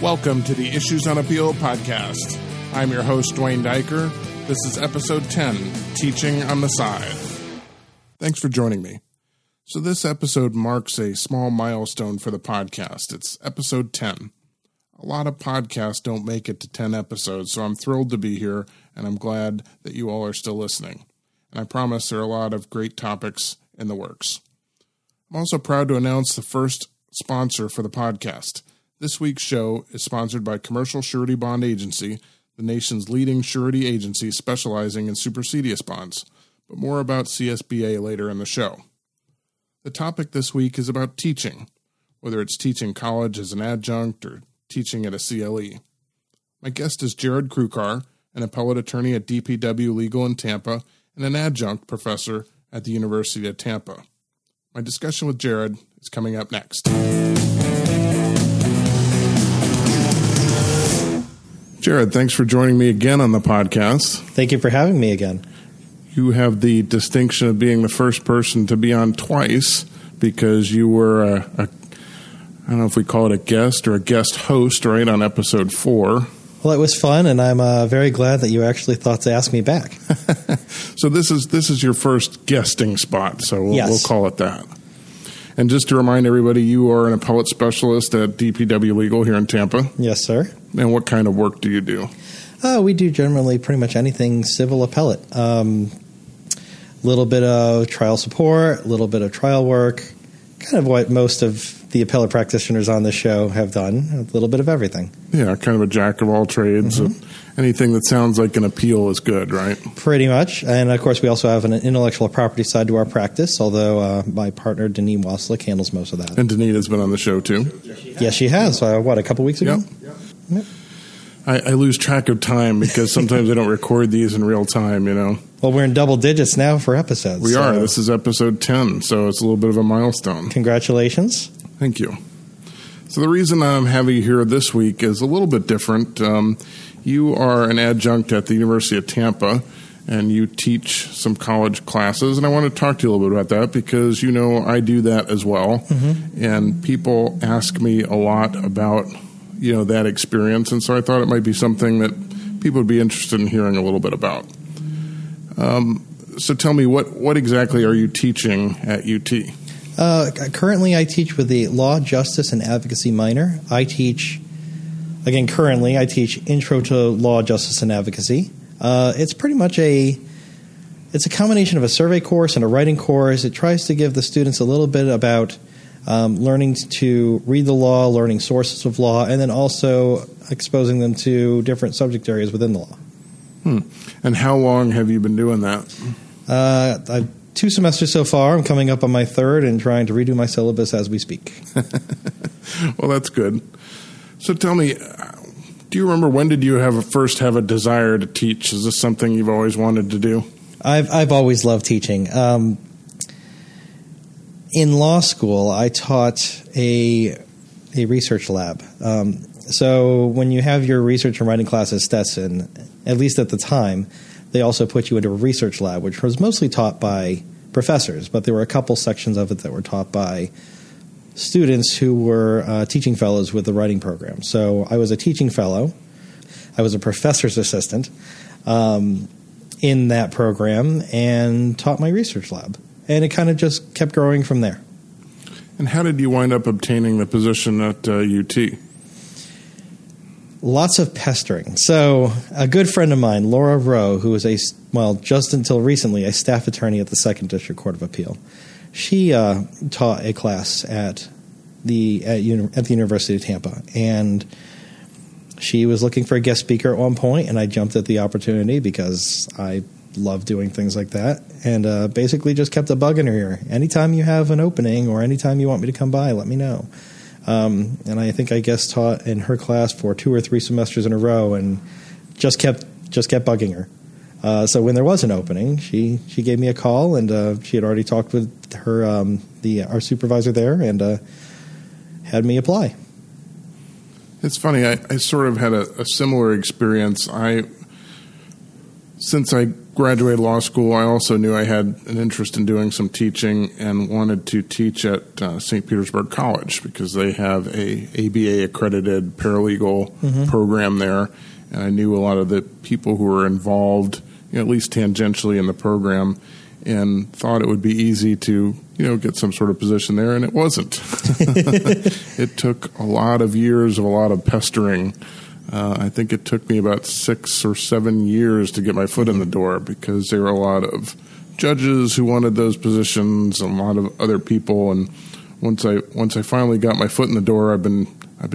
Welcome to the Issues on Appeal podcast. I'm your host, Duane Daiker. This is episode 10, Teaching on the Side. Thanks for joining me. So this episode marks a small milestone for the podcast. It's episode 10. A lot of podcasts don't make it to 10 episodes, so I'm thrilled to be here, and I'm glad that you all are still listening. And I promise there are a lot of great topics in the works. I'm also proud to announce the first sponsor for the podcast. This week's show is sponsored by Commercial Surety Bond Agency, the nation's leading surety agency specializing in supersedious bonds, but more about CSBA later in the show. The topic this week is about teaching, whether it's teaching college as an adjunct or teaching at a CLE. My guest is Jared Krukar, an appellate attorney at DPW Legal in Tampa and an adjunct professor at the University of Tampa. My discussion with Jared is coming up next. Jared, thanks for joining me again on the podcast. Thank you for having me again. You have the distinction of being the first person to be on twice because you were a I don't know if we call it a guest or a guest host, right, on episode 4. Well, it was fun, and I'm very glad that you actually thought to ask me back. So this is your first guesting spot, so we'll call it that. And just to remind everybody, you are an appellate specialist at DPW Legal here in Tampa. Yes, sir. And what kind of work do you do? We do generally pretty much anything civil appellate. Little bit of trial support, a little bit of trial work, kind of what most of the appellate practitioners on this show have done, a little bit of everything. Yeah, kind of a jack of all trades. Mm-hmm. Anything that sounds like an appeal is good, right? Pretty much. And, of course, we also have an intellectual property side to our practice, although my partner, Deneen Wasslik, handles most of that. And Deneen has been on the show, too? Yes, she has. A couple weeks ago? Yep. I lose track of time because sometimes I don't record these in real time, you know. Well, we're in double digits now for episodes. We are. This is episode 10, so it's a little bit of a milestone. Congratulations. Thank you. So the reason I'm having you here this week is a little bit different. You are an adjunct at the University of Tampa, and you teach some college classes. And I want to talk to you a little bit about that because, you know, I do that as well. Mm-hmm. And people ask me a lot about, you know, that experience. And so I thought it might be something that people would be interested in hearing a little bit about. So tell me, what exactly are you teaching at UT? Currently, I teach with the Law, Justice, and Advocacy minor. I teach Intro to Law, Justice, and Advocacy. It's pretty much it's a combination of a survey course and a writing course. It tries to give the students a little bit about learning to read the law, learning sources of law, and then also exposing them to different subject areas within the law. And how long have you been doing that? I've 2 semesters so far. I'm coming up on my 3rd and trying to redo my syllabus as we speak. Well, that's good. So tell me, do you remember when did you first have a desire to teach? Is this something you've always wanted to do? I've always loved teaching. In law school, I taught a research lab. So when you have your research and writing class at Stetson, at least at the time, they also put you into a research lab, which was mostly taught by professors, but there were a couple sections of it that were taught by students who were teaching fellows with the writing program. So I was a teaching fellow. I was a professor's assistant in that program and taught my research lab. And it kind of just kept growing from there. And how did you wind up obtaining the position at UT? Lots of pestering. So a good friend of mine, Laura Rowe, who was just until recently, a staff attorney at the Second District Court of Appeal. She taught a class at the University of Tampa, and she was looking for a guest speaker at one point, and I jumped at the opportunity because I love doing things like that, and basically just kept a bug in her ear. Anytime you have an opening or anytime you want me to come by, let me know. And I think I guest taught in her class for 2 or 3 semesters in a row, and just kept bugging her. So when there was an opening, she gave me a call, and she had already talked with her our supervisor there, and had me apply. It's funny. I sort of had a similar experience. Since I graduated law school, I also knew I had an interest in doing some teaching and wanted to teach at St. Petersburg College because they have a ABA-accredited paralegal program there, and I knew a lot of the people who were involved, you know, at least tangentially in the program, and thought it would be easy to, you know, get some sort of position there, and it wasn't. It took a lot of years of a lot of pestering. I think it took me about 6 or 7 years to get my foot in the door because there were a lot of judges who wanted those positions and a lot of other people. And once I finally got my foot in the door, I've been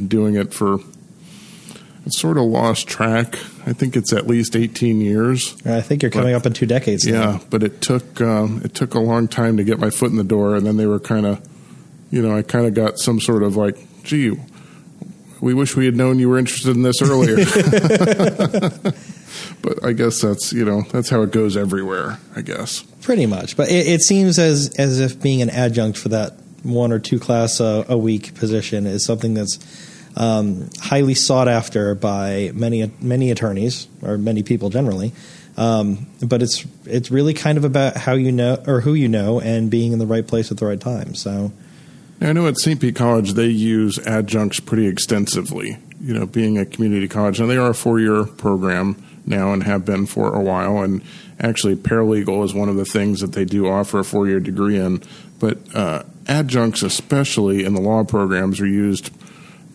doing it for, I sort of lost track. I think it's at least 18 years. I think you're coming up in 2 decades. Yeah, now. But it took a long time to get my foot in the door, and then they were kind of, you know, I kind of got some sort of like, gee, we wish we had known you were interested in this earlier. But I guess that's, you know, that's how it goes everywhere, I guess. Pretty much. But it seems as if being an adjunct for that 1 or 2 class a week position is something that's highly sought after by many attorneys or many people generally. But it's really kind of about how you know or who you know and being in the right place at the right time. So I know at St. Pete College they use adjuncts pretty extensively, you know, being a community college. And they are a 4-year program now and have been for a while. And actually paralegal is one of the things that they do offer a 4-year degree in. But adjuncts, especially in the law programs, are used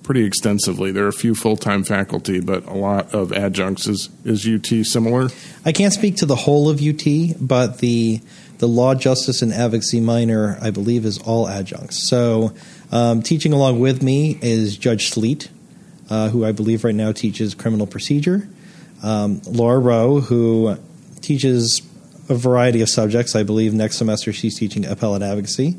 pretty extensively. There are a few full-time faculty, but a lot of adjuncts. Is UT similar? I can't speak to the whole of UT, but the law, justice, and advocacy minor, I believe, is all adjuncts. So teaching along with me is Judge Sleet, who I believe right now teaches criminal procedure. Laura Rowe, who teaches a variety of subjects. I believe next semester she's teaching appellate advocacy.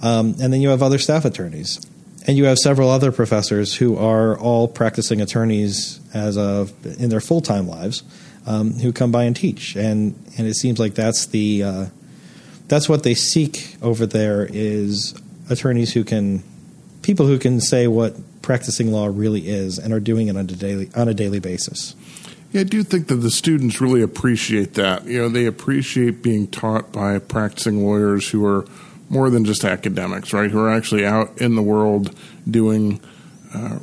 And then you have other staff attorneys. And you have several other professors who are all practicing attorneys in their full-time lives who come by and teach. And it seems like that's the that's what they seek over there is attorneys who can say what practicing law really is and are doing it on a daily basis. Yeah, I do think that the students really appreciate that. You know, they appreciate being taught by practicing lawyers who are more than just academics, right? Who are actually out in the world doing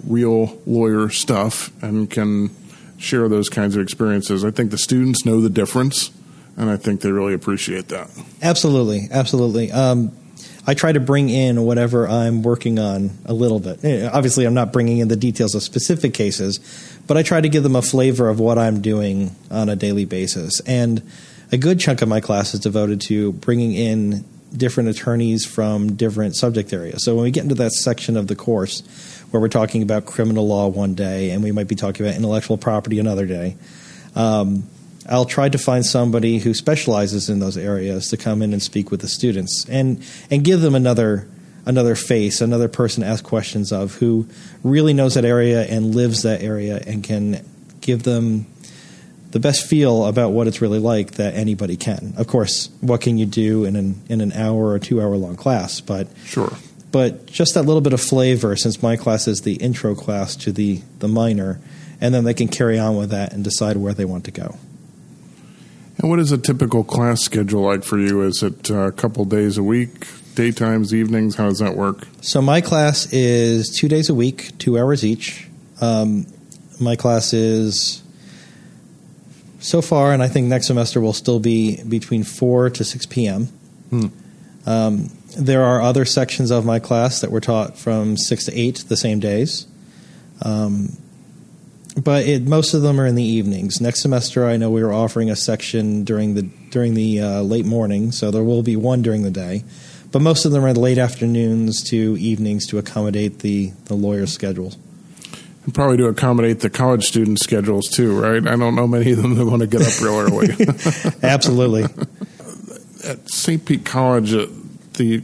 real lawyer stuff and can share those kinds of experiences. I think the students know the difference. And I think they really appreciate that. Absolutely. Absolutely. I try to bring in whatever I'm working on a little bit. Obviously, I'm not bringing in the details of specific cases, but I try to give them a flavor of what I'm doing on a daily basis. And a good chunk of my class is devoted to bringing in different attorneys from different subject areas. So when we get into that section of the course where we're talking about criminal law one day and we might be talking about intellectual property another day, I'll try to find somebody who specializes in those areas to come in and speak with the students and give them another face, another person to ask questions of who really knows that area and lives that area and can give them the best feel about what it's really like that anybody can. Of course, what can you do in an hour or 2 hour long class? But sure. But just that little bit of flavor, since my class is the intro class to the minor, and then they can carry on with that and decide where they want to go. And what is a typical class schedule like for you? Is it a couple days a week, daytimes, evenings? How does that work? So my class is 2 days a week, 2 hours each. My class is so far, and I think next semester will still be between 4 to 6 p.m. There are other sections of my class that were taught from 6 to 8 the same days. But most of them are in the evenings. Next semester, I know we were offering a section during the late morning, so there will be one during the day. But most of them are late afternoons to evenings to accommodate the lawyer's schedule. And probably to accommodate the college student schedules too, right? I don't know many of them that want to get up real early. Absolutely. At St. Pete College, the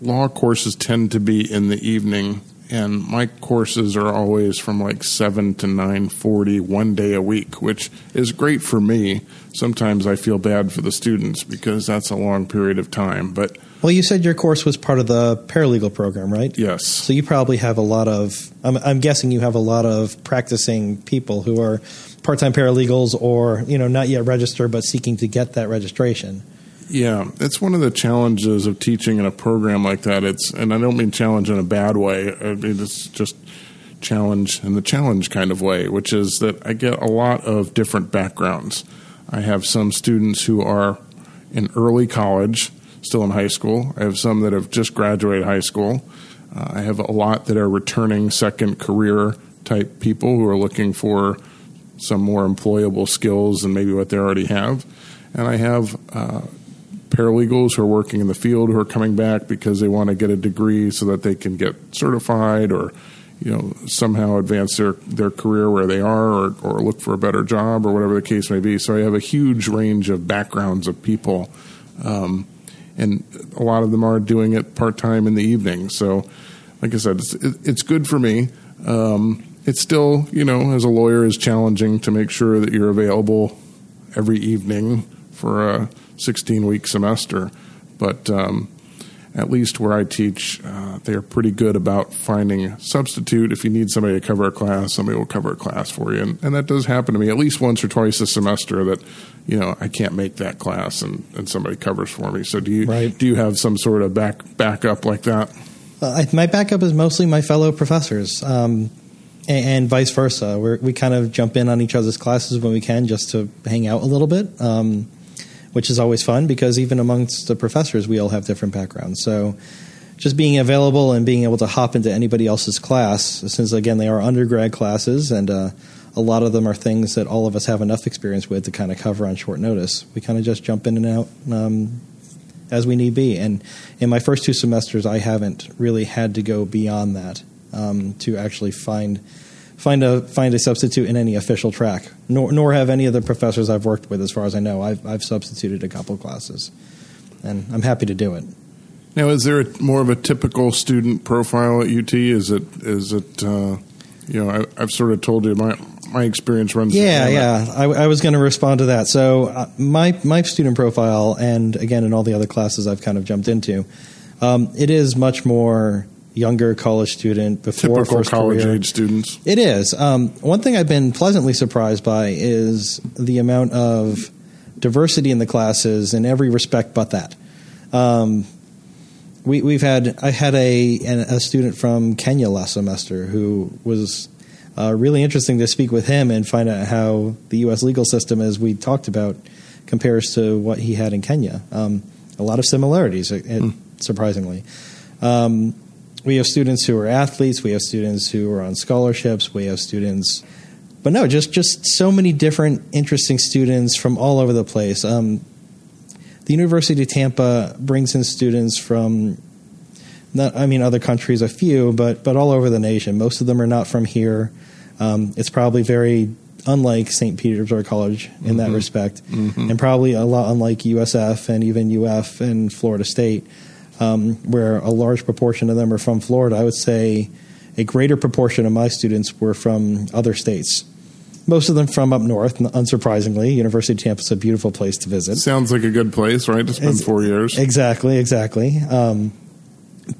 law courses tend to be in the evening. And my courses are always from like 7 to 9:40, 1 day a week, which is great for me. Sometimes I feel bad for the students because that's a long period of time. But well, you said your course was part of the paralegal program, right? Yes. So you probably have a lot of – I'm guessing you have a lot of practicing people who are part-time paralegals or, you know, not yet registered but seeking to get that registration. Yeah, that's one of the challenges of teaching in a program like that. It's, and I don't mean challenge in a bad way. I mean, it's just challenge in the challenge kind of way, which is that I get a lot of different backgrounds. I have some students who are in early college, still in high school. I have some that have just graduated high school. I have a lot that are returning second career type people who are looking for some more employable skills than maybe what they already have. And I have paralegals who are working in the field who are coming back because they want to get a degree so that they can get certified or, you know, somehow advance their career where they are or look for a better job or whatever the case may be. So I have a huge range of backgrounds of people, and a lot of them are doing it part-time in the evening. So like I said, it's good for me. It's still, you know, as a lawyer, is challenging to make sure that you're available every evening for a 16-week semester. But at least where I teach, they are pretty good about finding a substitute. If you need somebody to cover a class, somebody will cover a class for you. And that does happen to me at least once or twice a semester that, you know, I can't make that class and somebody covers for me. So do you have some sort of backup like that? My backup is mostly my fellow professors and vice versa. We kind of jump in on each other's classes when we can just to hang out a little bit. Which is always fun because even amongst the professors, we all have different backgrounds. So just being available and being able to hop into anybody else's class, since, again, they are undergrad classes, and a lot of them are things that all of us have enough experience with to kind of cover on short notice. We kind of just jump in and out as we need be. And in my first two semesters, I haven't really had to go beyond that to actually find a substitute in any official track, nor have any of the professors I've worked with, as far as I know. I've substituted a couple classes, and I'm happy to do it. Now, is there more of a typical student profile at UT? Is it you know, I've sort of told you my experience runs. Yeah. I was going to respond to that. So my student profile, and again, in all the other classes I've kind of jumped into, it is much more younger college student before typical first college career. Age students. It is. One thing I've been pleasantly surprised by is the amount of diversity in the classes in every respect but that. I had a student from Kenya last semester who was really interesting to speak with him and find out how the U.S. legal system, as we talked about, compares to what he had in Kenya. A lot of similarities, surprisingly. We have students who are athletes. We have students who are on scholarships. We have students, but no, just so many different interesting students from all over the place. The University of Tampa brings in students from, other countries, a few, but all over the nation. Most of them are not from here. It's probably very unlike St. Petersburg College in that respect, and probably a lot unlike USF and even UF and Florida State. Where a large proportion of them are from Florida. I would say a greater proportion of my students were from other states, most of them from up north, unsurprisingly. University of Tampa is a beautiful place to visit. Sounds like a good place, right, to spend 4 years. Exactly.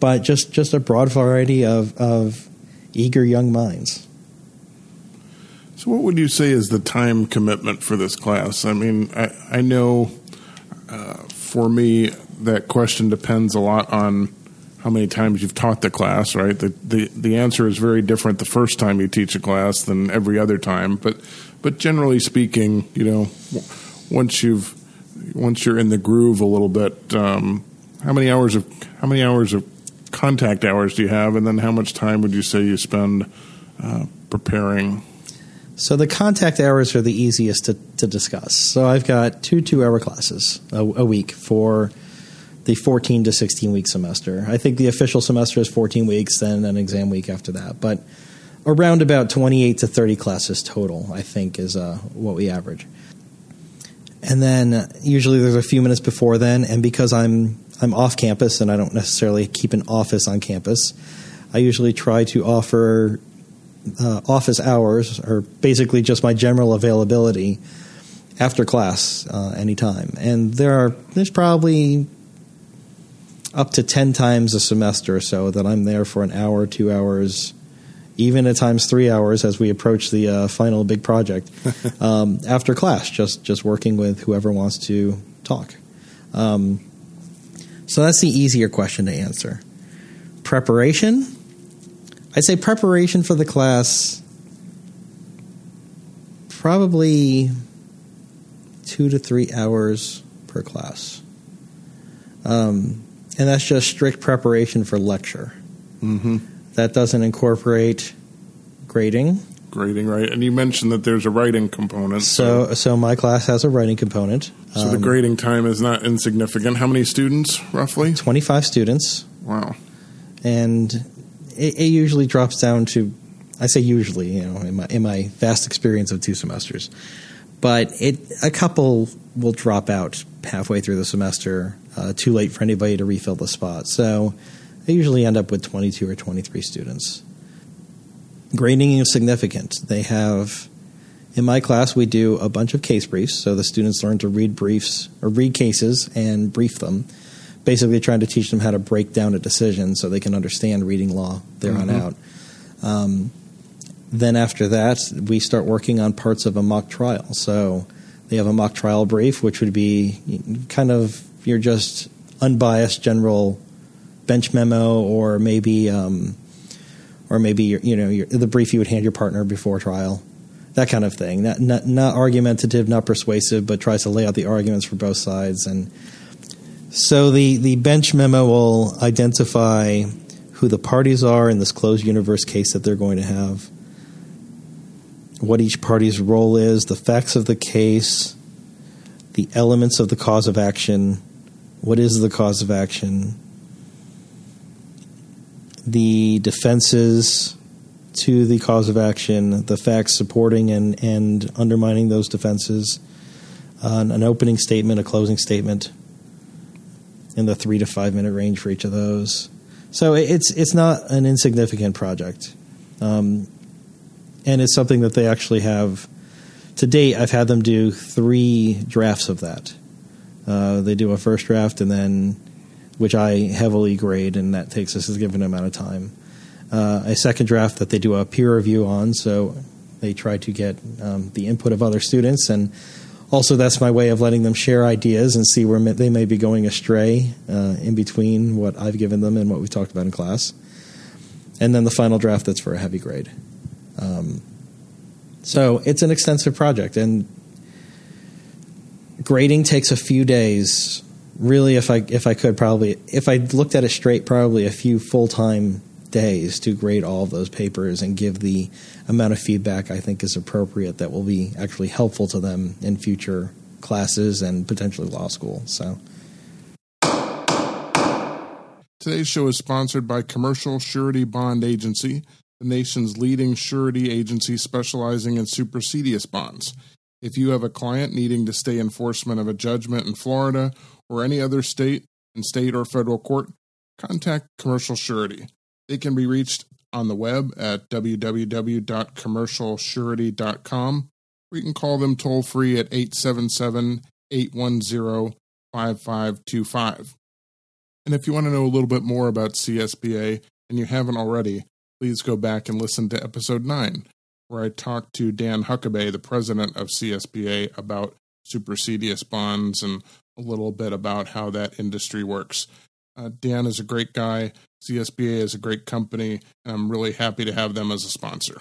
But just a broad variety of eager young minds. So what would you say is the time commitment for this class? I mean, I know for me, that question depends a lot on how many times you've taught the class, right? The answer is very different the first time you teach a class than every other time. But generally speaking, you know, once you're in the groove a little bit, how many hours of contact hours do you have, and then how much time would you say you spend preparing? So the contact hours are the easiest to discuss. So I've got two 2-hour classes a week for the 14 to 16-week semester. I think the official semester is 14 weeks, then an exam week after that. But around about 28 to 30 classes total, I think, is what we average. And then usually there's a few minutes before then, and because I'm off campus and I don't necessarily keep an office on campus, I usually try to offer office hours or basically just my general availability after class anytime. And there's probably up to 10 times a semester or so that I'm there for an hour, 2 hours even at times 3 hours as we approach the final big project, after class, just working with whoever wants to talk. So that's the easier question to answer. Preparation? I'd say preparation for the class probably 2 to 3 hours per class. And that's just strict preparation for lecture. Mm-hmm. That doesn't incorporate grading. Grading, right. And you mentioned that there's a writing component. So my class has a writing component. So the grading time is not insignificant. How many students, roughly? 25 students. Wow. And it usually drops down to, I say usually, you know, in my vast experience of 2 semesters. But a couple will drop out halfway through the semester, too late for anybody to refill the spot. So I usually end up with 22 or 23 students. Grading is significant. They have, in my class, we do a bunch of case briefs. So the students learn to read briefs or read cases and brief them, basically trying to teach them how to break down a decision so they can understand reading law there mm-hmm. on out. Then after that, we start working on parts of a mock trial. So they have a mock trial brief, which would be kind of your just unbiased general bench memo, or maybe the brief you would hand your partner before trial, that kind of thing. Not argumentative, not persuasive, but tries to lay out the arguments for both sides. And so the bench memo will identify who the parties are in this closed universe case that they're going to have, what each party's role is, the facts of the case, the elements of the cause of action, what is the cause of action, the defenses to the cause of action, the facts supporting and undermining those defenses, an opening statement, a closing statement, in the 3 to 5 minute range for each of those. So it's not an insignificant project. And it's something that they actually have. To date, I've had them do 3 drafts of that. They do a first draft and then – which I heavily grade, and that takes us a given amount of time. A second draft that they do a peer review on, so they try to get the input of other students. And also that's my way of letting them share ideas and see where they may be going astray in between what I've given them and what we talked about in class. And then the final draft that's for a heavy grade. So it's an extensive project, and grading takes a few days. Really, if I could probably, if I looked at it straight, probably a few full-time days to grade all of those papers and give the amount of feedback I think is appropriate that will be actually helpful to them in future classes and potentially law school. So today's show is sponsored by Commercial Surety Bond Agency, the nation's leading surety agency specializing in supersedious bonds. If you have a client needing to stay enforcement of a judgment in Florida or any other state or federal court, contact Commercial Surety. They can be reached on the web at www.commercialsurety.com, or you can call them toll-free at 877-810-5525. And if you want to know a little bit more about CSBA, and you haven't already, please go back and listen to Episode 9, where I talked to Dan Huckabee, the president of CSBA, about supersedious bonds and a little bit about how that industry works. Dan is a great guy. CSBA is a great company, and I'm really happy to have them as a sponsor.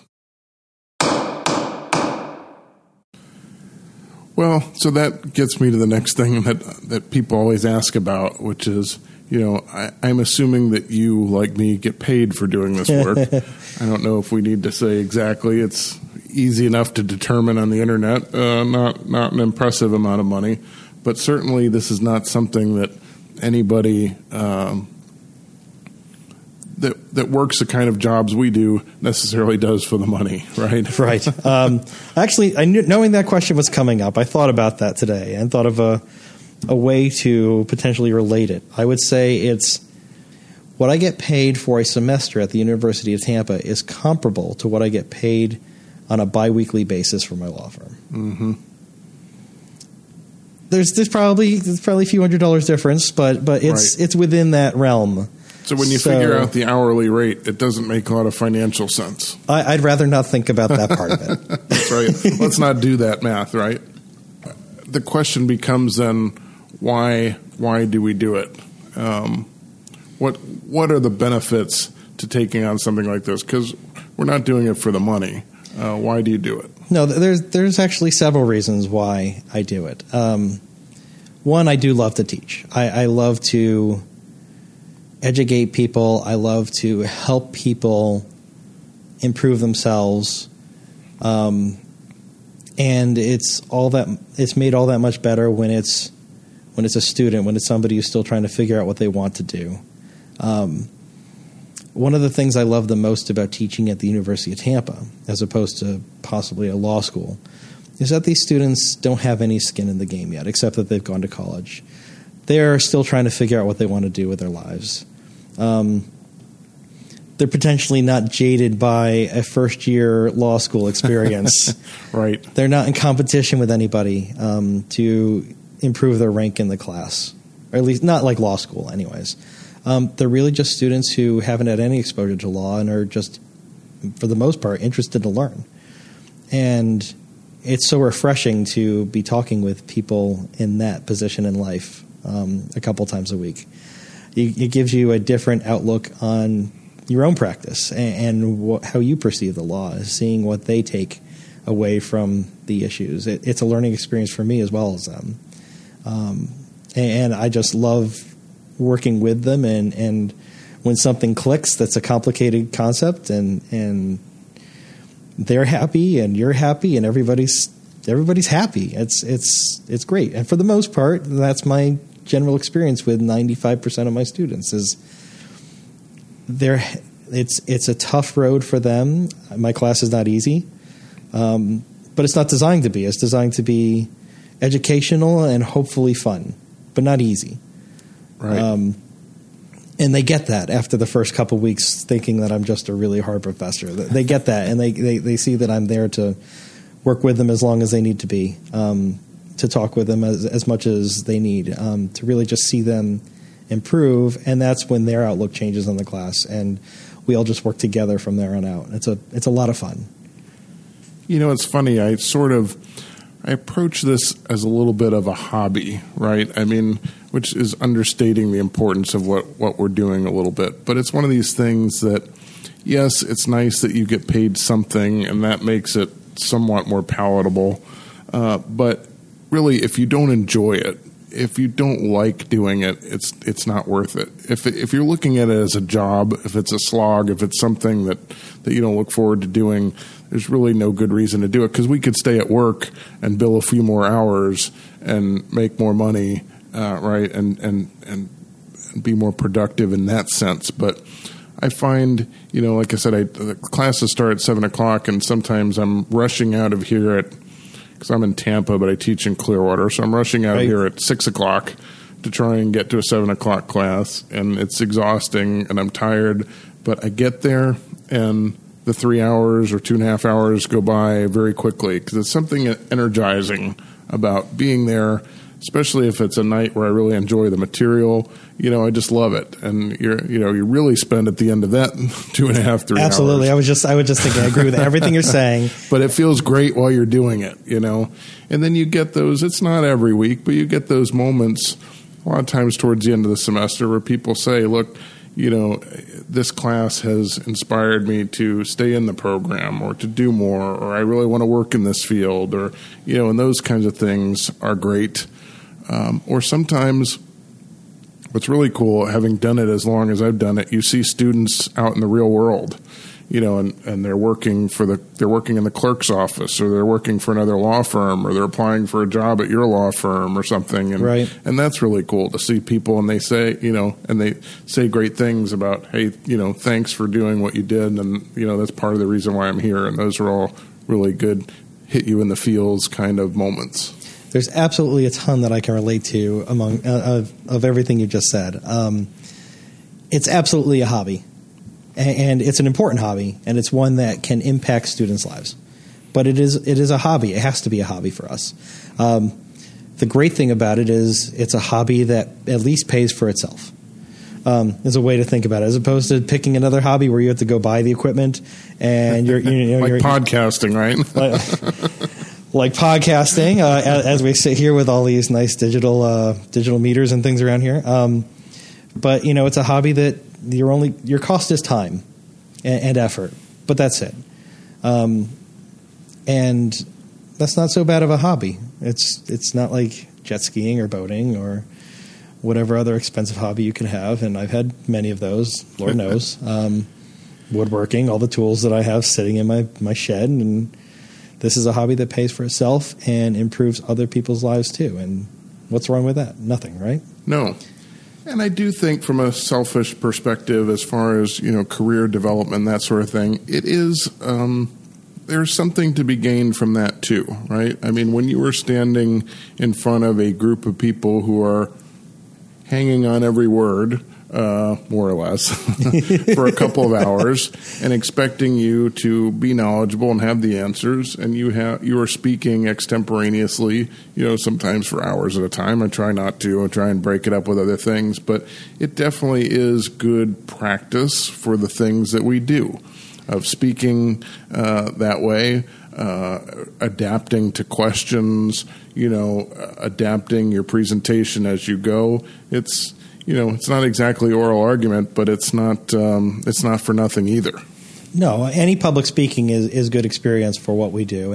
Well, so that gets me to the next thing that people always ask about, which is, I'm assuming that you, like me, get paid for doing this work. I don't know if we need to say exactly. It's easy enough to determine on the internet, not an impressive amount of money. But certainly this is not something that anybody that works the kind of jobs we do necessarily does for the money, right? Right. Actually, I knew, knowing that question was coming up, I thought about that today and thought of a way to potentially relate it. I would say it's what I get paid for a semester at the University of Tampa is comparable to what I get paid on a biweekly basis for my law firm. Mm-hmm. There's probably a few $100 difference, but it's within that realm. So when you figure out the hourly rate, it doesn't make a lot of financial sense. I'd rather not think about that part of it. That's right. Let's not do that math, right? The question becomes then, why do we do it? What are the benefits to taking on something like this? Because we're not doing it for the money. Why do you do it? No, there's actually several reasons why I do it. One, I do love to teach. I love to educate people. I love to help people improve themselves. And it's made all that much better when it's a student, when it's somebody who's still trying to figure out what they want to do. One of the things I love the most about teaching at the University of Tampa, as opposed to possibly a law school, is that these students don't have any skin in the game yet, except that they've gone to college. They're still trying to figure out what they want to do with their lives. They're potentially not jaded by a first-year law school experience. Right. They're not in competition with anybody to improve their rank in the class, or at least not like law school anyways. They're really just students who haven't had any exposure to law and are just, for the most part, interested to learn. And it's so refreshing to be talking with people in that position in life a couple times a week. It gives you a different outlook on your own practice and how you perceive the law, seeing what they take away from the issues. It's a learning experience for me as well as them. And I just love working with them, and when something clicks, that's a complicated concept, and they're happy and you're happy and everybody's happy. It's great. And for the most part, that's my general experience with 95% of my students is it's a tough road for them. My class is not easy, but it's not designed to be. It's designed to be educational and hopefully fun, but not easy. Right. And they get that after the first couple of weeks thinking that I'm just a really hard professor. They get that, and they see that I'm there to work with them as long as they need to be, to talk with them as much as they need, to really just see them improve. And that's when their outlook changes on the class, and we all just work together from there on out. It's a lot of fun. You know, it's funny. I approach this as a little bit of a hobby, right? I mean, which is understating the importance of what we're doing a little bit. But it's one of these things that, yes, it's nice that you get paid something, and that makes it somewhat more palatable. But really, if you don't enjoy it, if you don't like doing it, it's not worth it. If you're looking at it as a job, if it's a slog, if it's something that you don't look forward to doing, there's really no good reason to do it, because we could stay at work and bill a few more hours and make more money, right, and be more productive in that sense. But I find, you know, like I said, the classes start at 7 o'clock, and sometimes I'm rushing out of here because I'm in Tampa, but I teach in Clearwater, so I'm rushing out here at 6 o'clock to try and get to a 7 o'clock class, and it's exhausting, and I'm tired, but I get there, and the 3 hours or 2.5 hours go by very quickly, because it's something energizing about being there, especially if it's a night where I really enjoy the material. You know, I just love it. And you really spend at the end of that 2.5, 3 hours. Absolutely. I was just thinking, I agree with everything you're saying. But it feels great while you're doing it, you know. And then you get those, it's not every week, but you get those moments a lot of times towards the end of the semester where people say, look, you know, this class has inspired me to stay in the program or to do more, or I really want to work in this field, or, you know, and those kinds of things are great. Or sometimes what's really cool, having done it as long as I've done it, you see students out in the real world, you know, and they're working in the clerk's office, or they're working for another law firm, or they're applying for a job at your law firm or something. And, right. And that's really cool to see people, and they say, you know, and they say great things about, hey, you know, thanks for doing what you did. And, you know, that's part of the reason why I'm here. And those are all really good, hit you in the feels kind of moments. There's absolutely a ton that I can relate to among of everything you just said. It's absolutely a hobby, and it's an important hobby, and it's one that can impact students' lives. But it is a hobby. It has to be a hobby for us. The great thing about it is it's a hobby that at least pays for itself. is a way to think about it, as opposed to picking another hobby where you have to go buy the equipment and you're like podcasting, right? like podcasting, as we sit here with all these nice digital meters and things around here. But it's a hobby that your cost is time and effort, but that's it. And that's not so bad of a hobby. It's not like jet skiing or boating or whatever other expensive hobby you can have. And I've had many of those, Lord knows. Woodworking, all the tools that I have sitting in my shed. And this is a hobby that pays for itself and improves other people's lives too. And what's wrong with that? Nothing, right? No. And I do think from a selfish perspective, as far as, career development, that sort of thing, it is there's something to be gained from that too, right? I mean, when you are standing in front of a group of people who are hanging on every word, more or less, for a couple of hours and expecting you to be knowledgeable and have the answers, and you are speaking extemporaneously, sometimes for hours at a time. I try and break it up with other things, but it definitely is good practice for the things that we do, of speaking that way, adapting to questions, adapting your presentation as you go. It's it's not exactly oral argument, but it's not for nothing either. No, any public speaking is good experience for what we do,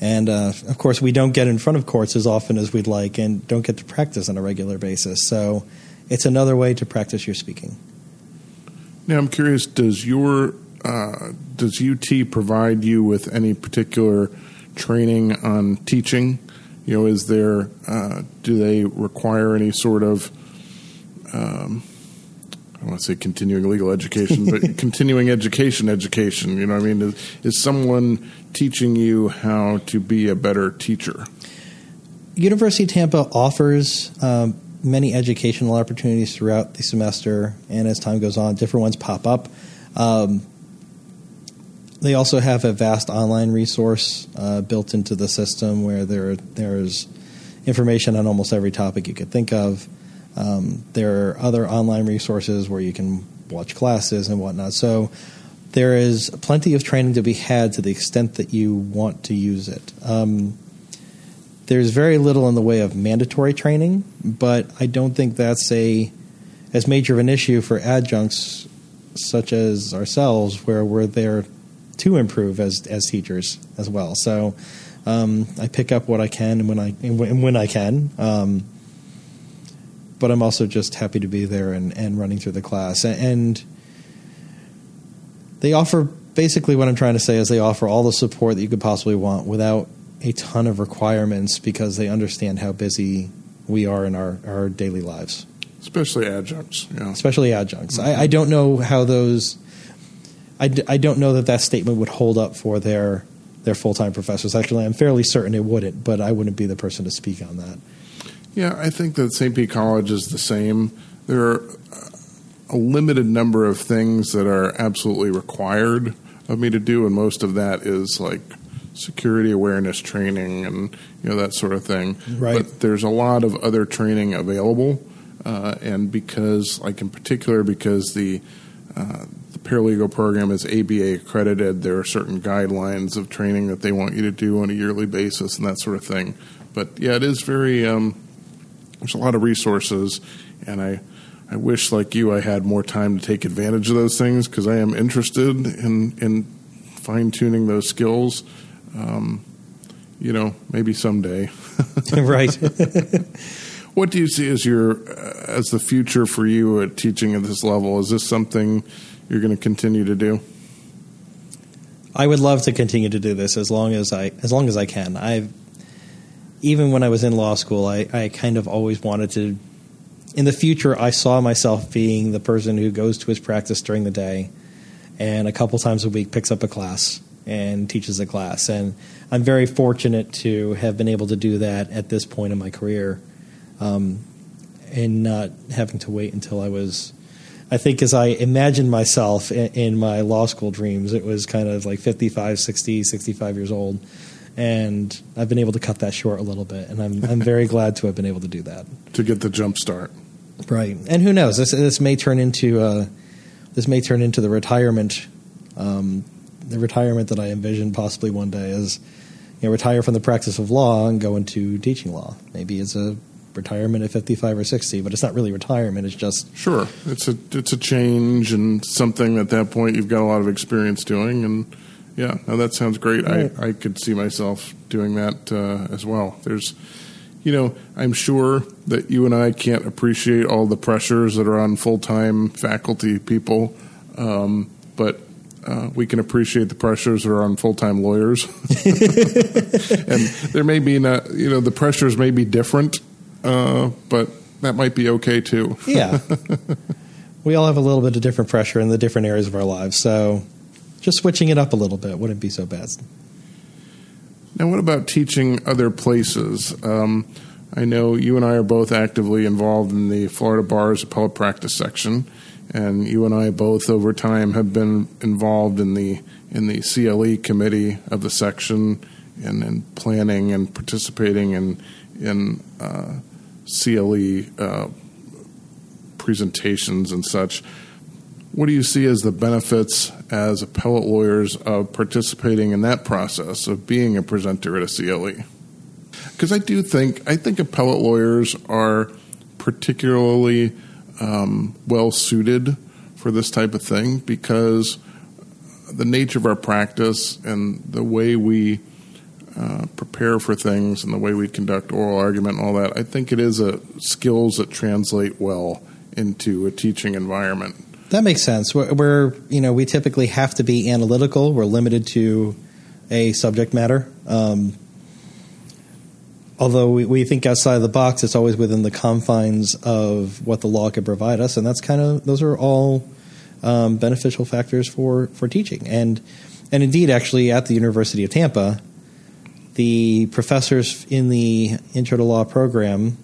and of course we don't get in front of courts as often as we'd like, and don't get to practice on a regular basis. So it's another way to practice your speaking. Now I'm curious, does UT provide you with any particular training on teaching? Is there do they require any sort of I don't want to say continuing legal education, but continuing education? You know what I mean? Is someone teaching you how to be a better teacher? University of Tampa offers many educational opportunities throughout the semester, and as time goes on, different ones pop up. They also have a vast online resource built into the system where there's information on almost every topic you could think of. There are other online resources where you can watch classes and whatnot. So there is plenty of training to be had to the extent that you want to use it. There's very little in the way of mandatory training, but I don't think that's as major of an issue for adjuncts such as ourselves, where we're there to improve as teachers as well. So I pick up what I can and when I can. But I'm also just happy to be there and running through the class. And they offer basically what I'm trying to say is they offer all the support that you could possibly want without a ton of requirements, because they understand how busy we are in our daily lives. Especially adjuncts. Yeah. Especially adjuncts. Mm-hmm. I don't know how those... I don't know that statement would hold up for their full-time professors. Actually, I'm fairly certain it wouldn't, but I wouldn't be the person to speak on that. Yeah, I think that St. Pete College is the same. There are a limited number of things that are absolutely required of me to do, and most of that is like security awareness training and that sort of thing. Right. But there's a lot of other training available, and because, like in particular, because the paralegal program is ABA accredited, there are certain guidelines of training that they want you to do on a yearly basis and that sort of thing. But yeah, it is very there's a lot of resources, and I wish, like you, I had more time to take advantage of those things, because I am interested in fine-tuning those skills. Maybe someday. Right. What do you see as as the future for you at teaching at this level? Is this something you're going to continue to do? I would love to continue to do this as long as I can. Even when I was in law school, I kind of always wanted to. In the future, I saw myself being the person who goes to his practice during the day, and a couple times a week picks up a class and teaches a class. And I'm very fortunate to have been able to do that at this point in my career. And not having to wait until I think as I imagined myself in my law school dreams, it was kind of like 55, 60, 65 years old. And I've been able to cut that short a little bit. And I'm very glad to have been able to do that. To get the jump start. Right, and who knows? This may turn into the retirement, that I envision possibly one day is, you know, retire from the practice of law and go into teaching law. Maybe it's a retirement at 55 or 60, but it's not really retirement. It's just sure. It's a change and something at that point you've got a lot of experience doing, and yeah, no, that sounds great. Right. I could see myself doing that as well. There's, you know, I'm sure that you and I can't appreciate all the pressures that are on full-time faculty people, but we can appreciate the pressures that are on full-time lawyers. And there may be not, you know, the pressures may be different, but that might be okay too. Yeah. We all have a little bit of different pressure in the different areas of our lives. So just switching it up a little bit wouldn't be so bad. Now, what about teaching other places? I know you and I are both actively involved in the Florida Bar's Appellate Practice Section. And you and I both, over time, have been involved in the CLE committee of the section, and planning and participating in CLE presentations and such. What do you see as the benefits as appellate lawyers of participating in that process of being a presenter at a CLE? Because I think appellate lawyers are particularly well suited for this type of thing, because the nature of our practice and the way we prepare for things and the way we conduct oral argument and all that, I think it is skills that translate well into a teaching environment. That makes sense. We typically have to be analytical. We're limited to a subject matter. Although we think outside of the box, it's always within the confines of what the law could provide us, and that's kind of those are all beneficial factors for teaching. And indeed, actually, at the University of Tampa, the professors in the Intro to Law program,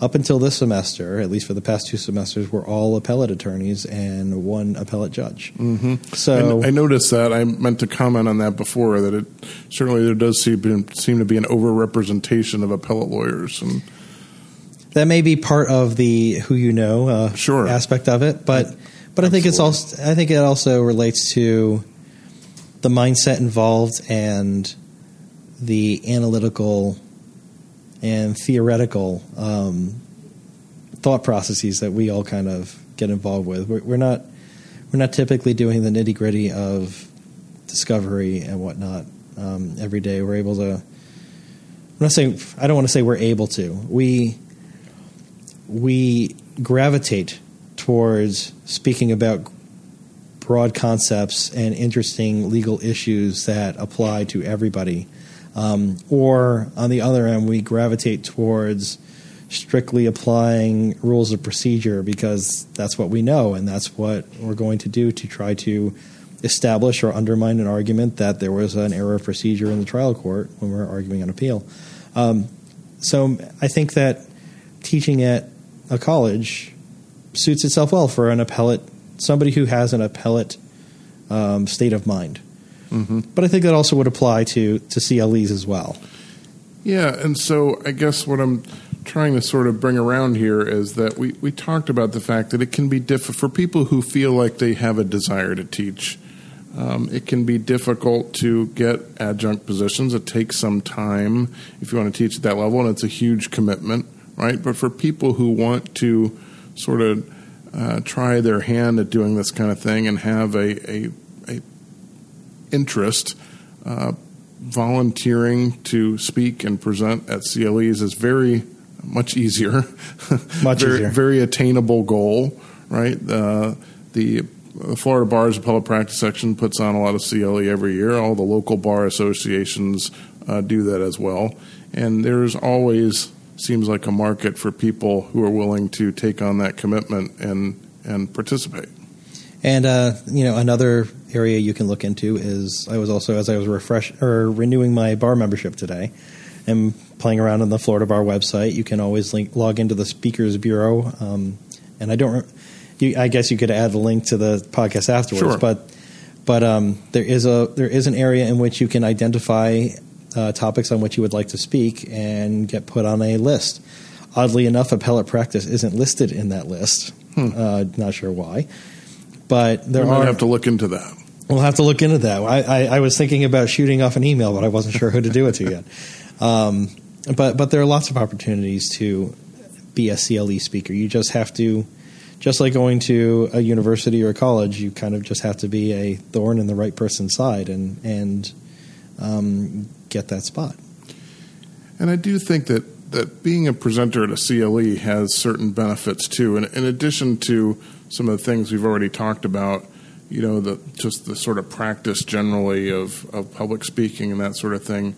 up until this semester, at least for the past two semesters, were all appellate attorneys and one appellate judge. Mm-hmm. So I noticed that. I meant to comment on that before, that it certainly there does seem to be an overrepresentation of appellate lawyers. And that may be part of the who you know aspect of it, but I think it also relates to the mindset involved and the analytical and theoretical thought processes that we all kind of get involved with. We're not typically doing the nitty gritty of discovery and whatnot every day. We're able to. I don't want to say we're able to. We gravitate towards speaking about broad concepts and interesting legal issues that apply to everybody. Or on the other end, we gravitate towards strictly applying rules of procedure because that's what we know and that's what we're going to do to try to establish or undermine an argument that there was an error of procedure in the trial court when we're arguing on appeal. So I think that teaching at a college suits itself well for an appellate, somebody who has an appellate state of mind. Mm-hmm. But I think that also would apply to CLEs as well. Yeah, and so I guess what I'm trying to sort of bring around here is that we talked about the fact that it can be difficult for people who feel like they have a desire to teach. It can be difficult to get adjunct positions. It takes some time if you want to teach at that level, and it's a huge commitment, right? But for people who want to sort of try their hand at doing this kind of thing and have a interest, volunteering to speak and present at CLEs is very much easier. Easier. Very attainable goal, right? The Florida Bar's Appellate Practice Section puts on a lot of CLE every year. All the local bar associations do that as well. And there's always, seems like, a market for people who are willing to take on that commitment and participate. And, another area you can look into is renewing my bar membership today and playing around on the Florida Bar website, you can always log into the Speakers Bureau. And I guess you could add a link to the podcast afterwards. Sure. But there is an area in which you can identify topics on which you would like to speak and get put on a list. Oddly enough, appellate practice isn't listed in that list. Not sure why. But there are. We'll have to look into that. We'll have to look into that. I was thinking about shooting off an email, but I wasn't sure who to do it to yet. But there are lots of opportunities to be a CLE speaker. You just have to, just like going to a university or a college, you kind of just have to be a thorn in the right person's side and get that spot. And I do think that being a presenter at a CLE has certain benefits too. And in addition to some of the things we've already talked about, you know, just the sort of practice generally of public speaking and that sort of thing,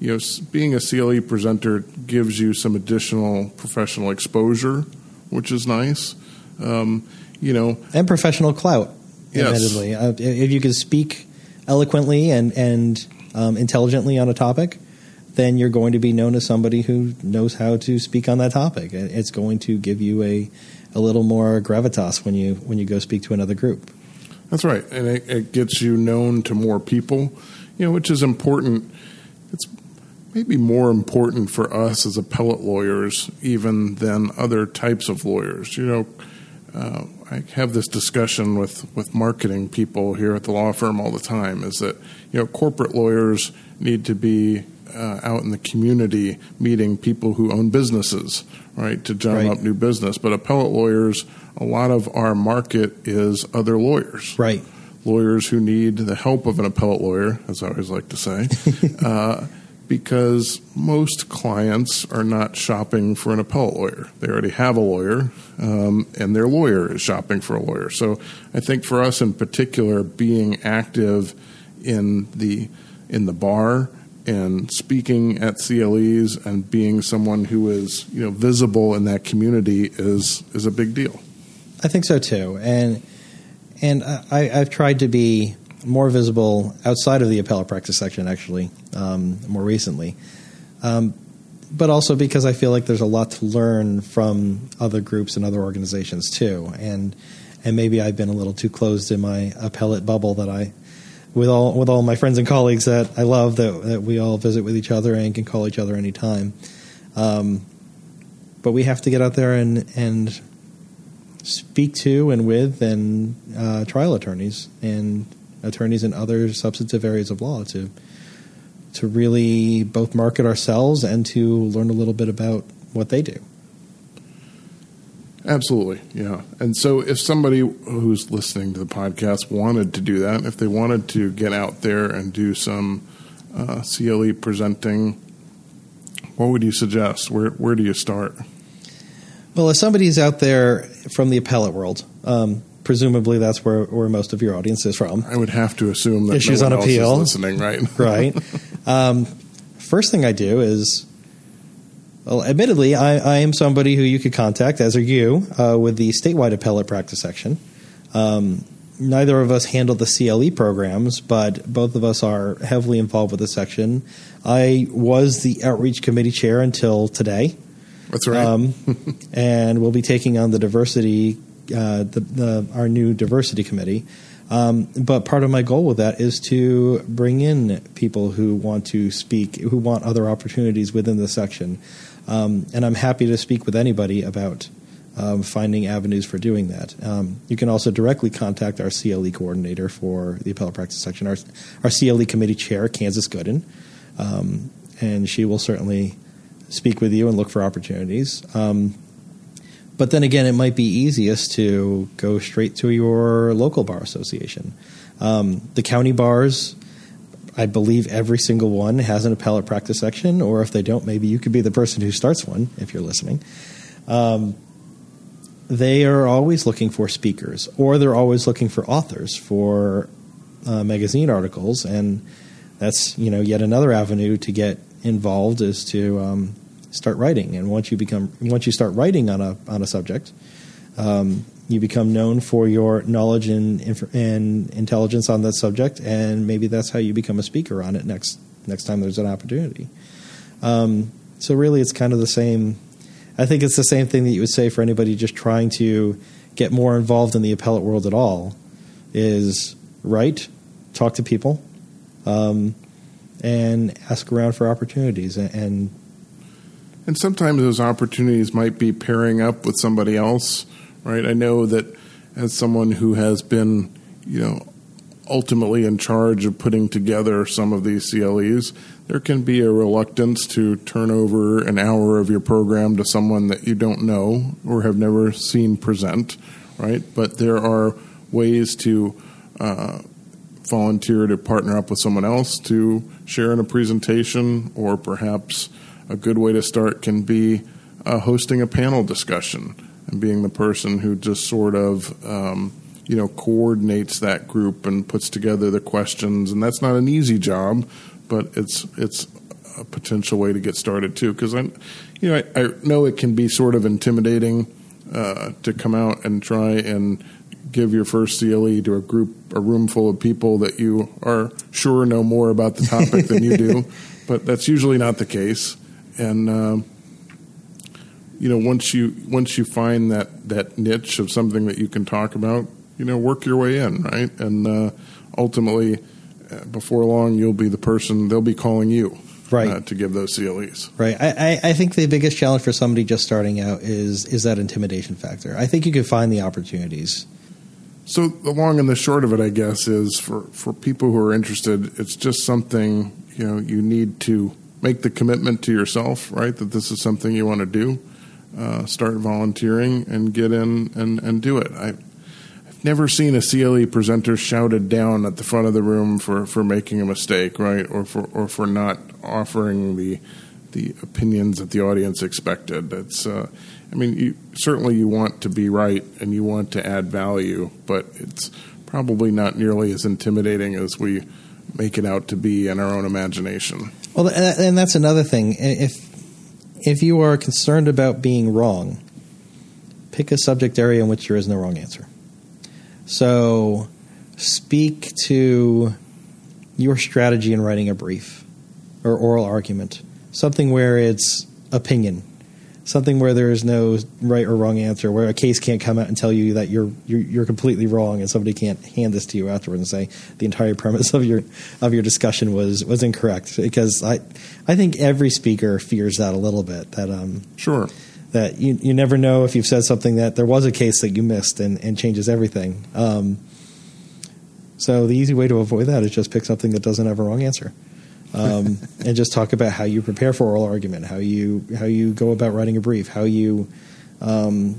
you know, being a CLE presenter gives you some additional professional exposure, which is nice. You know, and professional clout, admittedly. Yes. If you can speak eloquently and intelligently on a topic, then you're going to be known as somebody who knows how to speak on that topic. It's going to give you a little more gravitas when you go speak to another group. That's right, and it gets you known to more people, you know, which is important. It's maybe more important for us as appellate lawyers even than other types of lawyers. You know, I have this discussion with marketing people here at the law firm all the time, is that, you know, corporate lawyers need to be out in the community meeting people who own businesses, right, to drum up new business. But appellate lawyers, a lot of our market is other lawyers. Right. Lawyers who need the help of an appellate lawyer, as I always like to say, because most clients are not shopping for an appellate lawyer. They already have a lawyer, and their lawyer is shopping for a lawyer. So I think for us in particular, being active in the bar and speaking at CLEs and being someone who is, you know, visible in that community is a big deal. I think so too, and I've tried to be more visible outside of the appellate practice section, actually, more recently. But also because I feel like there's a lot to learn from other groups and other organizations too. And maybe I've been a little too closed in my appellate bubble that I, with all my friends and colleagues that I love, that we all visit with each other and can call each other anytime. But we have to get out there and speak to and with and trial attorneys and attorneys in other substantive areas of law to really both market ourselves and to learn a little bit about what they do. Absolutely, yeah. And so if somebody who's listening to the podcast wanted to do that, if they wanted to get out there and do some CLE presenting, what would you suggest? Where do you start? Well, if somebody's out there from the appellate world, presumably that's where most of your audience is from. I would have to assume that issues no one on appeal else is listening, right? Right. First thing I do is, well, admittedly, I am somebody who you could contact, as are you, with the statewide appellate practice section. Neither of us handle the CLE programs, but both of us are heavily involved with the section. I was the outreach committee chair until today. That's right. And we'll be taking on the diversity, our new diversity committee. But part of my goal with that is to bring in people who want to speak, who want other opportunities within the section. And I'm happy to speak with anybody about finding avenues for doing that. You can also directly contact our CLE coordinator for the appellate practice section, our CLE committee chair, Kansas Gooden. And she will certainly speak with you and look for opportunities. But then again, it might be easiest to go straight to your local bar association. The county bars, I believe every single one has an appellate practice section, or if they don't, maybe you could be the person who starts one if you're listening. They are always looking for speakers, or they're always looking for authors for magazine articles, and that's, you know, yet another avenue to get involved is to start writing. And once you start writing on a subject, you become known for your knowledge and intelligence on that subject, and maybe that's how you become a speaker on it next time there's an opportunity. So really, it's kind of the same. I think it's the same thing that you would say for anybody just trying to get more involved in the appellate world at all is write, talk to people, and ask around for opportunities and And sometimes those opportunities might be pairing up with somebody else, right? I know that as someone who has been, you know, ultimately in charge of putting together some of these CLEs, there can be a reluctance to turn over an hour of your program to someone that you don't know or have never seen present, right? But there are ways to volunteer to partner up with someone else to share in a presentation, or perhaps a good way to start can be hosting a panel discussion and being the person who just sort of coordinates that group and puts together the questions. And that's not an easy job, but it's a potential way to get started too. Because I know it can be sort of intimidating to come out and try and give your first CLE to a room full of people that you are sure know more about the topic than you do. But that's usually not the case. And once you find that niche of something that you can talk about, work your way in, right? And ultimately, before long, you'll be the person they'll be calling you, right, to give those CLEs. Right. I think the biggest challenge for somebody just starting out is that intimidation factor. I think you can find the opportunities. So the long and the short of it, I guess, is for people who are interested, it's just something, you need to make the commitment to yourself, right, that this is something you want to do. Start volunteering and get in and do it. I've never seen a CLE presenter shouted down at the front of the room for making a mistake, right, or for not offering the opinions that the audience expected. It's, certainly you want to be right and you want to add value, but it's probably not nearly as intimidating as we make it out to be in our own imagination. Well, and that's another thing. If you are concerned about being wrong, pick a subject area in which there is no wrong answer. So speak to your strategy in writing a brief or oral argument, something where it's opinion, something where there is no right or wrong answer, where a case can't come out and tell you that you're completely wrong and somebody can't hand this to you afterwards and say the entire premise of your discussion was incorrect. Because I think every speaker fears that a little bit, that sure, that you never know if you've said something that there was a case that you missed and changes everything. So the easy way to avoid that is just pick something that doesn't have a wrong answer. And just talk about how you prepare for oral argument, how you go about writing a brief, how you there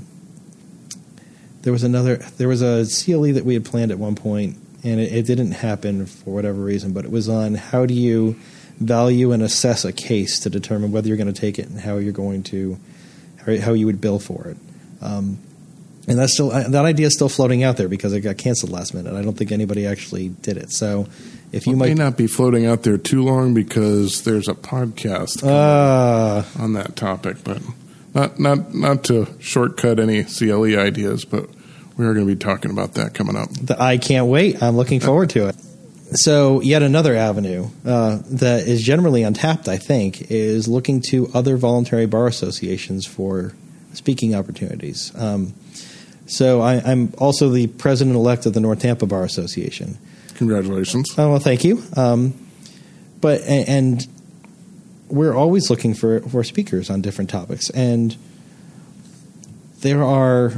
was a CLE that we had planned at one point, and it didn't happen for whatever reason, but it was on how do you value and assess a case to determine whether you're going to take it and how you would bill for it. And that's still, that idea is still floating out there because it got canceled last minute. I don't think anybody actually did it. So if you might, may not be floating out there too long because there's a podcast on that topic. But not to shortcut any CLE ideas, but we are going to be talking about that coming up. I can't wait. I'm looking forward to it. So yet another avenue that is generally untapped, I think, is looking to other voluntary bar associations for speaking opportunities. So I'm also the president-elect of the North Tampa Bar Association. Congratulations. Oh, well, thank you. But we're always looking for speakers on different topics. And there are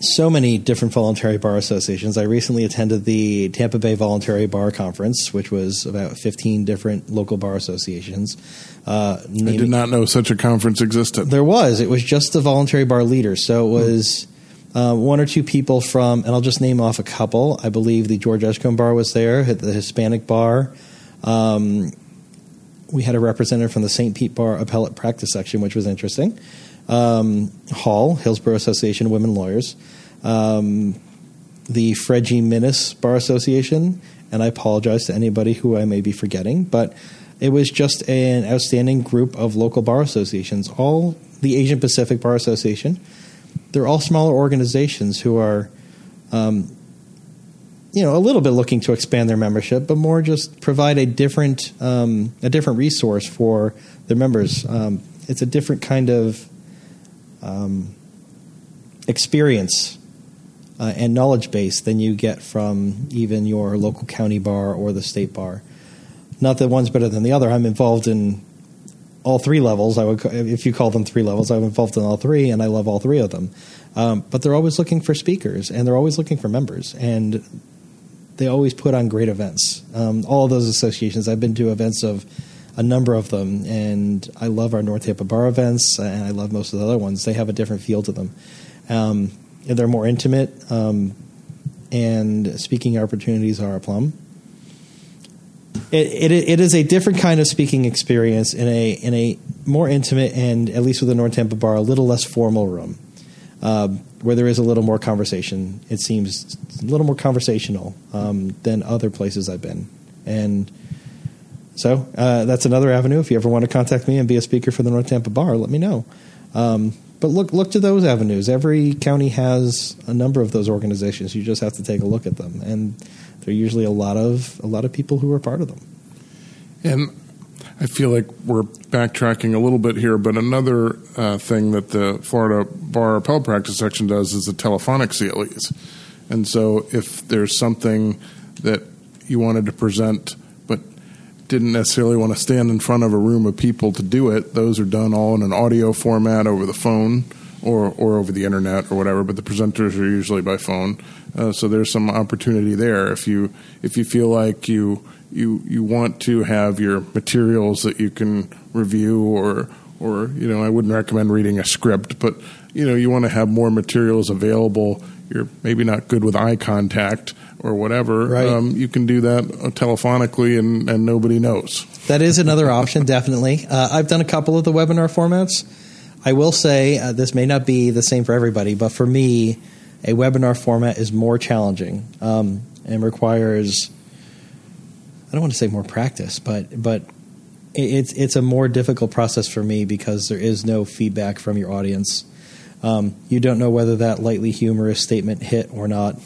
so many different voluntary bar associations. I recently attended the Tampa Bay Voluntary Bar Conference, which was about 15 different local bar associations. I did not know such a conference existed. There was. It was just the voluntary bar leaders. So it was... one or two people from, and I'll just name off a couple. I believe the George Edgecombe Bar was there, the Hispanic Bar. We had a representative from the St. Pete Bar Appellate Practice Section, which was interesting. Hall, Hillsborough Association of Women Lawyers. The Fred G. Minnis Bar Association. And I apologize to anybody who I may be forgetting. But it was just an outstanding group of local bar associations. All the Asian Pacific Bar Association. They're all smaller organizations who are, a little bit looking to expand their membership, but more just provide a different resource for their members. It's a different kind of experience and knowledge base than you get from even your local county bar or the state bar. Not that one's better than the other. I'm involved in all three levels. I would, if you call them three levels, I'm involved in all three, and I love all three of them. But they're always looking for speakers, and they're always looking for members, and they always put on great events. All of those associations, I've been to events of a number of them, and I love our North Tampa Bar events, and I love most of the other ones. They have a different feel to them. They're more intimate, and speaking opportunities are a plum. It is a different kind of speaking experience in a more intimate and, at least with the North Tampa Bar, a little less formal room, where there is a little more conversation. It seems a little more conversational than other places I've been. And so that's another avenue. If you ever want to contact me and be a speaker for the North Tampa Bar, let me know. But look to those avenues. Every county has a number of those organizations. You just have to take a look at them, and there are usually a lot of people who are part of them. And I feel like we're backtracking a little bit here, but another thing that the Florida Bar Appellate Practice Section does is the telephonic CLEs. And so if there's something that you wanted to present but didn't necessarily want to stand in front of a room of people to do it, those are done all in an audio format over the phone or over the internet or whatever, but the presenters are usually by phone. So there's some opportunity there. If you feel like you want to have your materials that you can review or you know, I wouldn't recommend reading a script, but you know, you want to have more materials available. You're maybe not good with eye contact or whatever. Right. You can do that telephonically and nobody knows. That is another option, definitely. I've done a couple of the webinar formats. I will say this may not be the same for everybody, but for me, a webinar format is more challenging and requires, I don't want to say more practice, but it's a more difficult process for me because there is no feedback from your audience. You don't know whether that lightly humorous statement hit or not.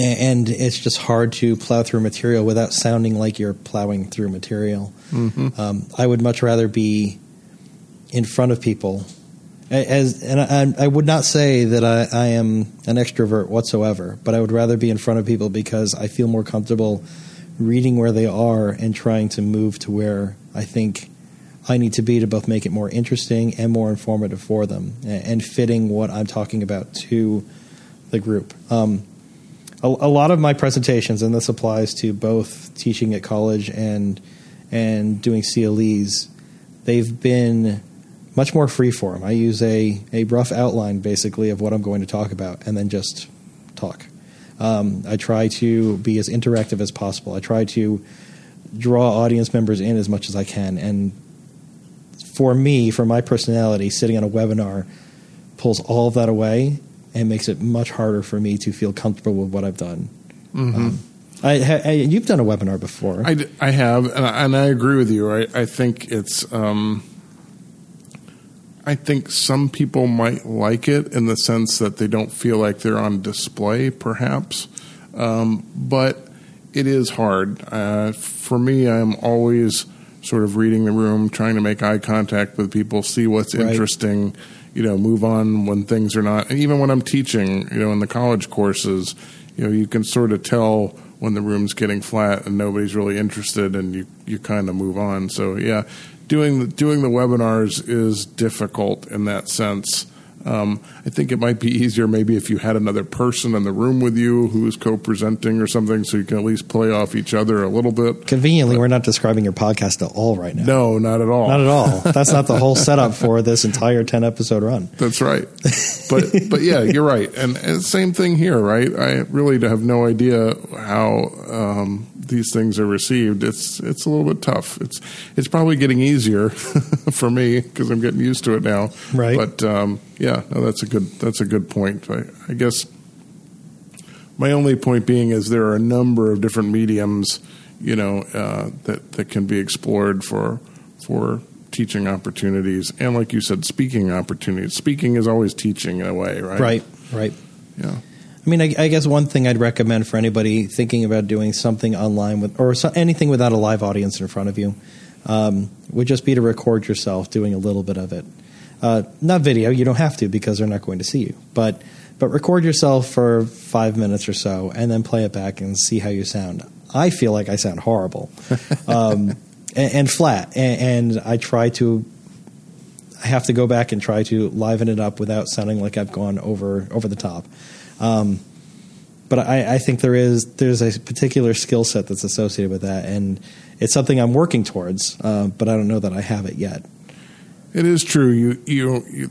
And it's just hard to plow through material without sounding like you're plowing through material. Mm-hmm. I would much rather be in front of people. I would not say that I am an extrovert whatsoever, but I would rather be in front of people because I feel more comfortable reading where they are and trying to move to where I think I need to be to both make it more interesting and more informative for them and fitting what I'm talking about to the group. A lot of my presentations, and this applies to both teaching at college and doing CLEs, they've been much more freeform. I use a rough outline, basically, of what I'm going to talk about and then just talk. I try to be as interactive as possible. I try to draw audience members in as much as I can. And for me, for my personality, sitting on a webinar pulls all of that away and makes it much harder for me to feel comfortable with what I've done. Mm-hmm. You've done a webinar before. I have, and I agree with you. I think it's... I think some people might like it in the sense that they don't feel like they're on display, perhaps. But it is hard. For me, I'm always sort of reading the room, trying to make eye contact with people, see what's interesting, you know, move on when things are not. And even when I'm teaching, you know, in the college courses, you know, you can sort of tell when the room's getting flat and nobody's really interested and you kind of move on. So, yeah. Doing the webinars is difficult in that sense. I think it might be easier maybe if you had another person in the room with you who was co-presenting or something, so you can at least play off each other a little bit. Conveniently, we're not describing your podcast at all right now. No, not at all. Not at all. That's not the whole setup for this entire 10-episode run. That's right. But yeah, you're right. And same thing here, right? I really have no idea how these things are received. It's a little bit tough. It's probably getting easier for me because I'm getting used to it now. Right. But yeah, no, that's a good point. I guess my only point being is there are a number of different mediums, you know, that can be explored for teaching opportunities and, like you said, speaking opportunities. Speaking is always teaching in a way, right? Right. Yeah. I mean, I guess one thing I'd recommend for anybody thinking about doing something online anything without a live audience in front of you would just be to record yourself doing a little bit of it. Not video. You don't have to because they're not going to see you. But record yourself for 5 minutes or so and then play it back and see how you sound. I feel like I sound horrible. and flat. And I try to, I have to go back and try to liven it up without sounding like I've gone over the top. But I think there's a particular skill set that's associated with that, and it's something I'm working towards, but I don't know that I have it yet. It is true. You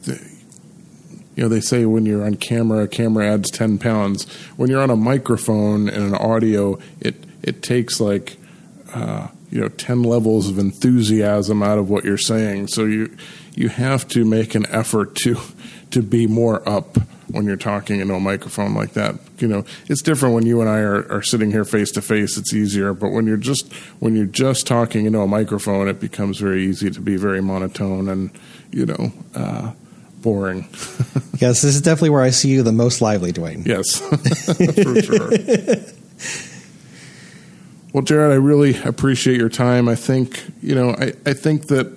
know, they say when you're on camera, a camera adds 10 pounds. When you're on a microphone and an audio, it takes like 10 levels of enthusiasm out of what you're saying. So you have to make an effort to be more up when you're talking into a microphone like that. You know, it's different when you and I are sitting here face to face. It's easier, but when you're just talking into a microphone, it becomes very easy to be very monotone and boring. Yes, this is definitely where I see you the most lively, Duane. Yes, for sure. Well, Jared, I really appreciate your time. I think I think that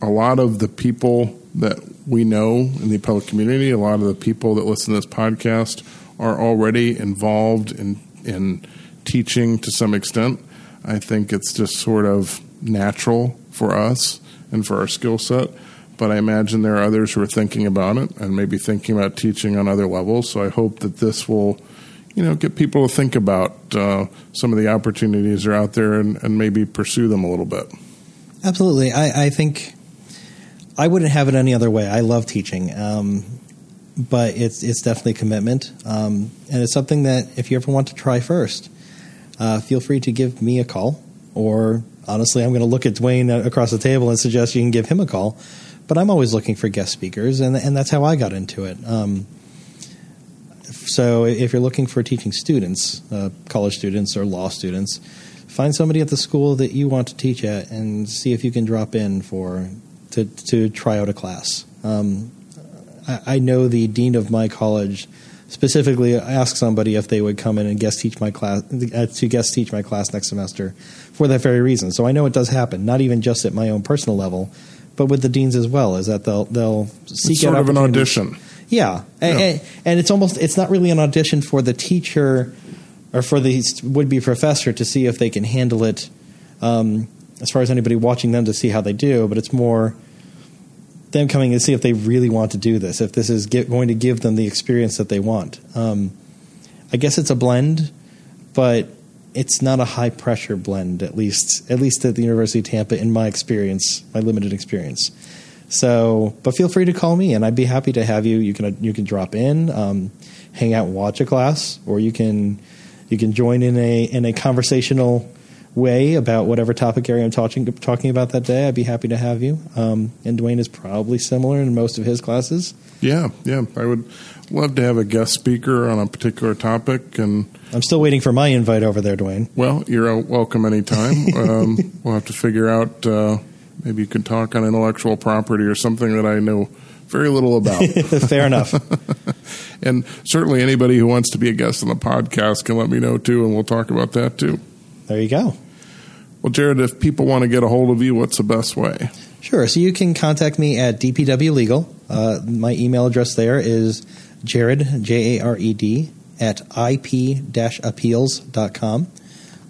a lot of the people that we know in the appellate community, a lot of the people that listen to this podcast are already involved in teaching to some extent. I think it's just sort of natural for us and for our skill set. But I imagine there are others who are thinking about it and maybe thinking about teaching on other levels. So I hope that this will, get people to think about some of the opportunities that are out there and maybe pursue them a little bit. Absolutely. I think I wouldn't have it any other way. I love teaching, but it's definitely a commitment, and it's something that if you ever want to try first, feel free to give me a call, or honestly, I'm going to look at Duane across the table and suggest you can give him a call, but I'm always looking for guest speakers, and that's how I got into it. So if you're looking for teaching students, college students or law students, find somebody at the school that you want to teach at and see if you can drop in to try out a class. I know the dean of my college specifically asked somebody if they would come in and guest teach my class next semester for that very reason. So I know it does happen, not even just at my own personal level, but with the deans as well, is that they'll seek out sort of an audition. Yeah. And it's not really an audition for the teacher or for the would-be professor to see if they can handle it, as far as anybody watching them to see how they do, but it's more them coming to see if they really want to do this, if this is going to give them the experience that they want. I guess it's a blend, but it's not a high-pressure blend, at least at the University of Tampa, in my experience, my limited experience. So, but feel free to call me, and I'd be happy to have you. You can drop in, hang out and watch a class, or you can join in a conversational way about whatever topic area I'm talking about that day. I'd be happy to have you. And Duane is probably similar in most of his classes. Yeah. I would love to have a guest speaker on a particular topic. And I'm still waiting for my invite over there, Duane. Well, you're welcome anytime. We'll have to figure out, maybe you could talk on intellectual property or something that I know very little about. Fair enough. And certainly anybody who wants to be a guest on the podcast can let me know too, and we'll talk about that too. There you go. Well, Jared, if people want to get a hold of you, what's the best way? Sure. So you can contact me at DPW Legal. My email address there is Jared, J-A-R-E-D, at ip-appeals.com.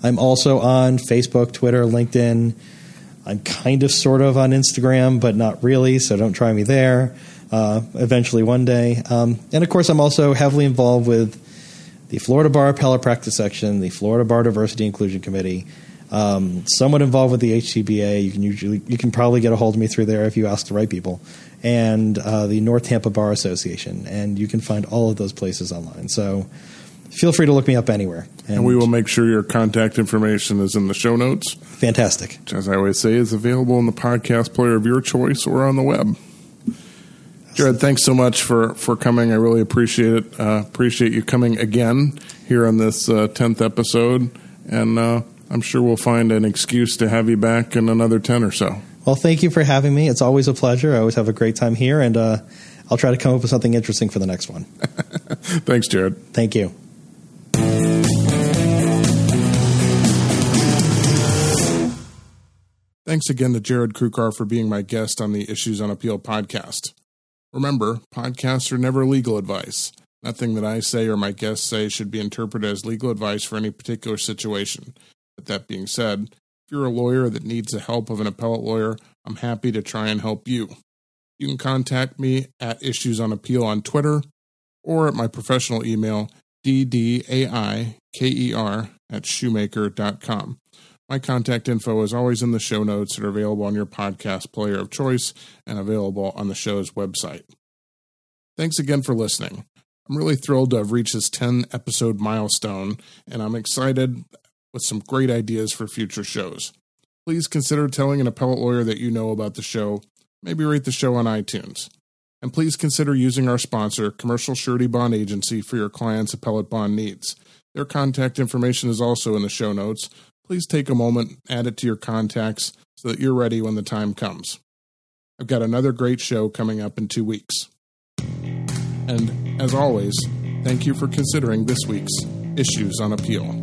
I'm also on Facebook, Twitter, LinkedIn. I'm kind of sort of on Instagram, but not really, so don't try me there. Eventually one day. And, of course, I'm also heavily involved with the Florida Bar Appellate Practice Section, the Florida Bar Diversity Inclusion Committee, somewhat involved with the HCBA. You can probably get a hold of me through there if you ask the right people, and the North Tampa Bar Association. And you can find all of those places online. So feel free to look me up anywhere. And we will make sure your contact information is in the show notes. Fantastic. Which, as I always say, is available in the podcast player of your choice or on the web. Jared, thanks so much for coming. I really appreciate it. Appreciate you coming again here on this 10th episode. And I'm sure we'll find an excuse to have you back in another 10 or so. Well, thank you for having me. It's always a pleasure. I always have a great time here. And I'll try to come up with something interesting for the next one. Thanks, Jared. Thank you. Thanks again to Jared Krukar for being my guest on the Issues on Appeal podcast. Remember, podcasts are never legal advice. Nothing that I say or my guests say should be interpreted as legal advice for any particular situation. But that being said, If you're a lawyer that needs the help of an appellate lawyer, I'm happy to try and help you. You can contact me at Issues on Appeal on Twitter or at my professional email, ddaiker@shoemaker.com. My contact info is always in the show notes that are available on your podcast player of choice and available on the show's website. Thanks again for listening. I'm really thrilled to have reached this 10-episode milestone, and I'm excited with some great ideas for future shows. Please consider telling an appellate lawyer that you know about the show. Maybe rate the show on iTunes. And please consider using our sponsor, Commercial Surety Bond Agency, for your clients' appellate bond needs. Their contact information is also in the show notes. Please take a moment, add it to your contacts so that you're ready when the time comes. I've got another great show coming up in 2 weeks. And as always, thank you for considering this week's Issues on Appeal.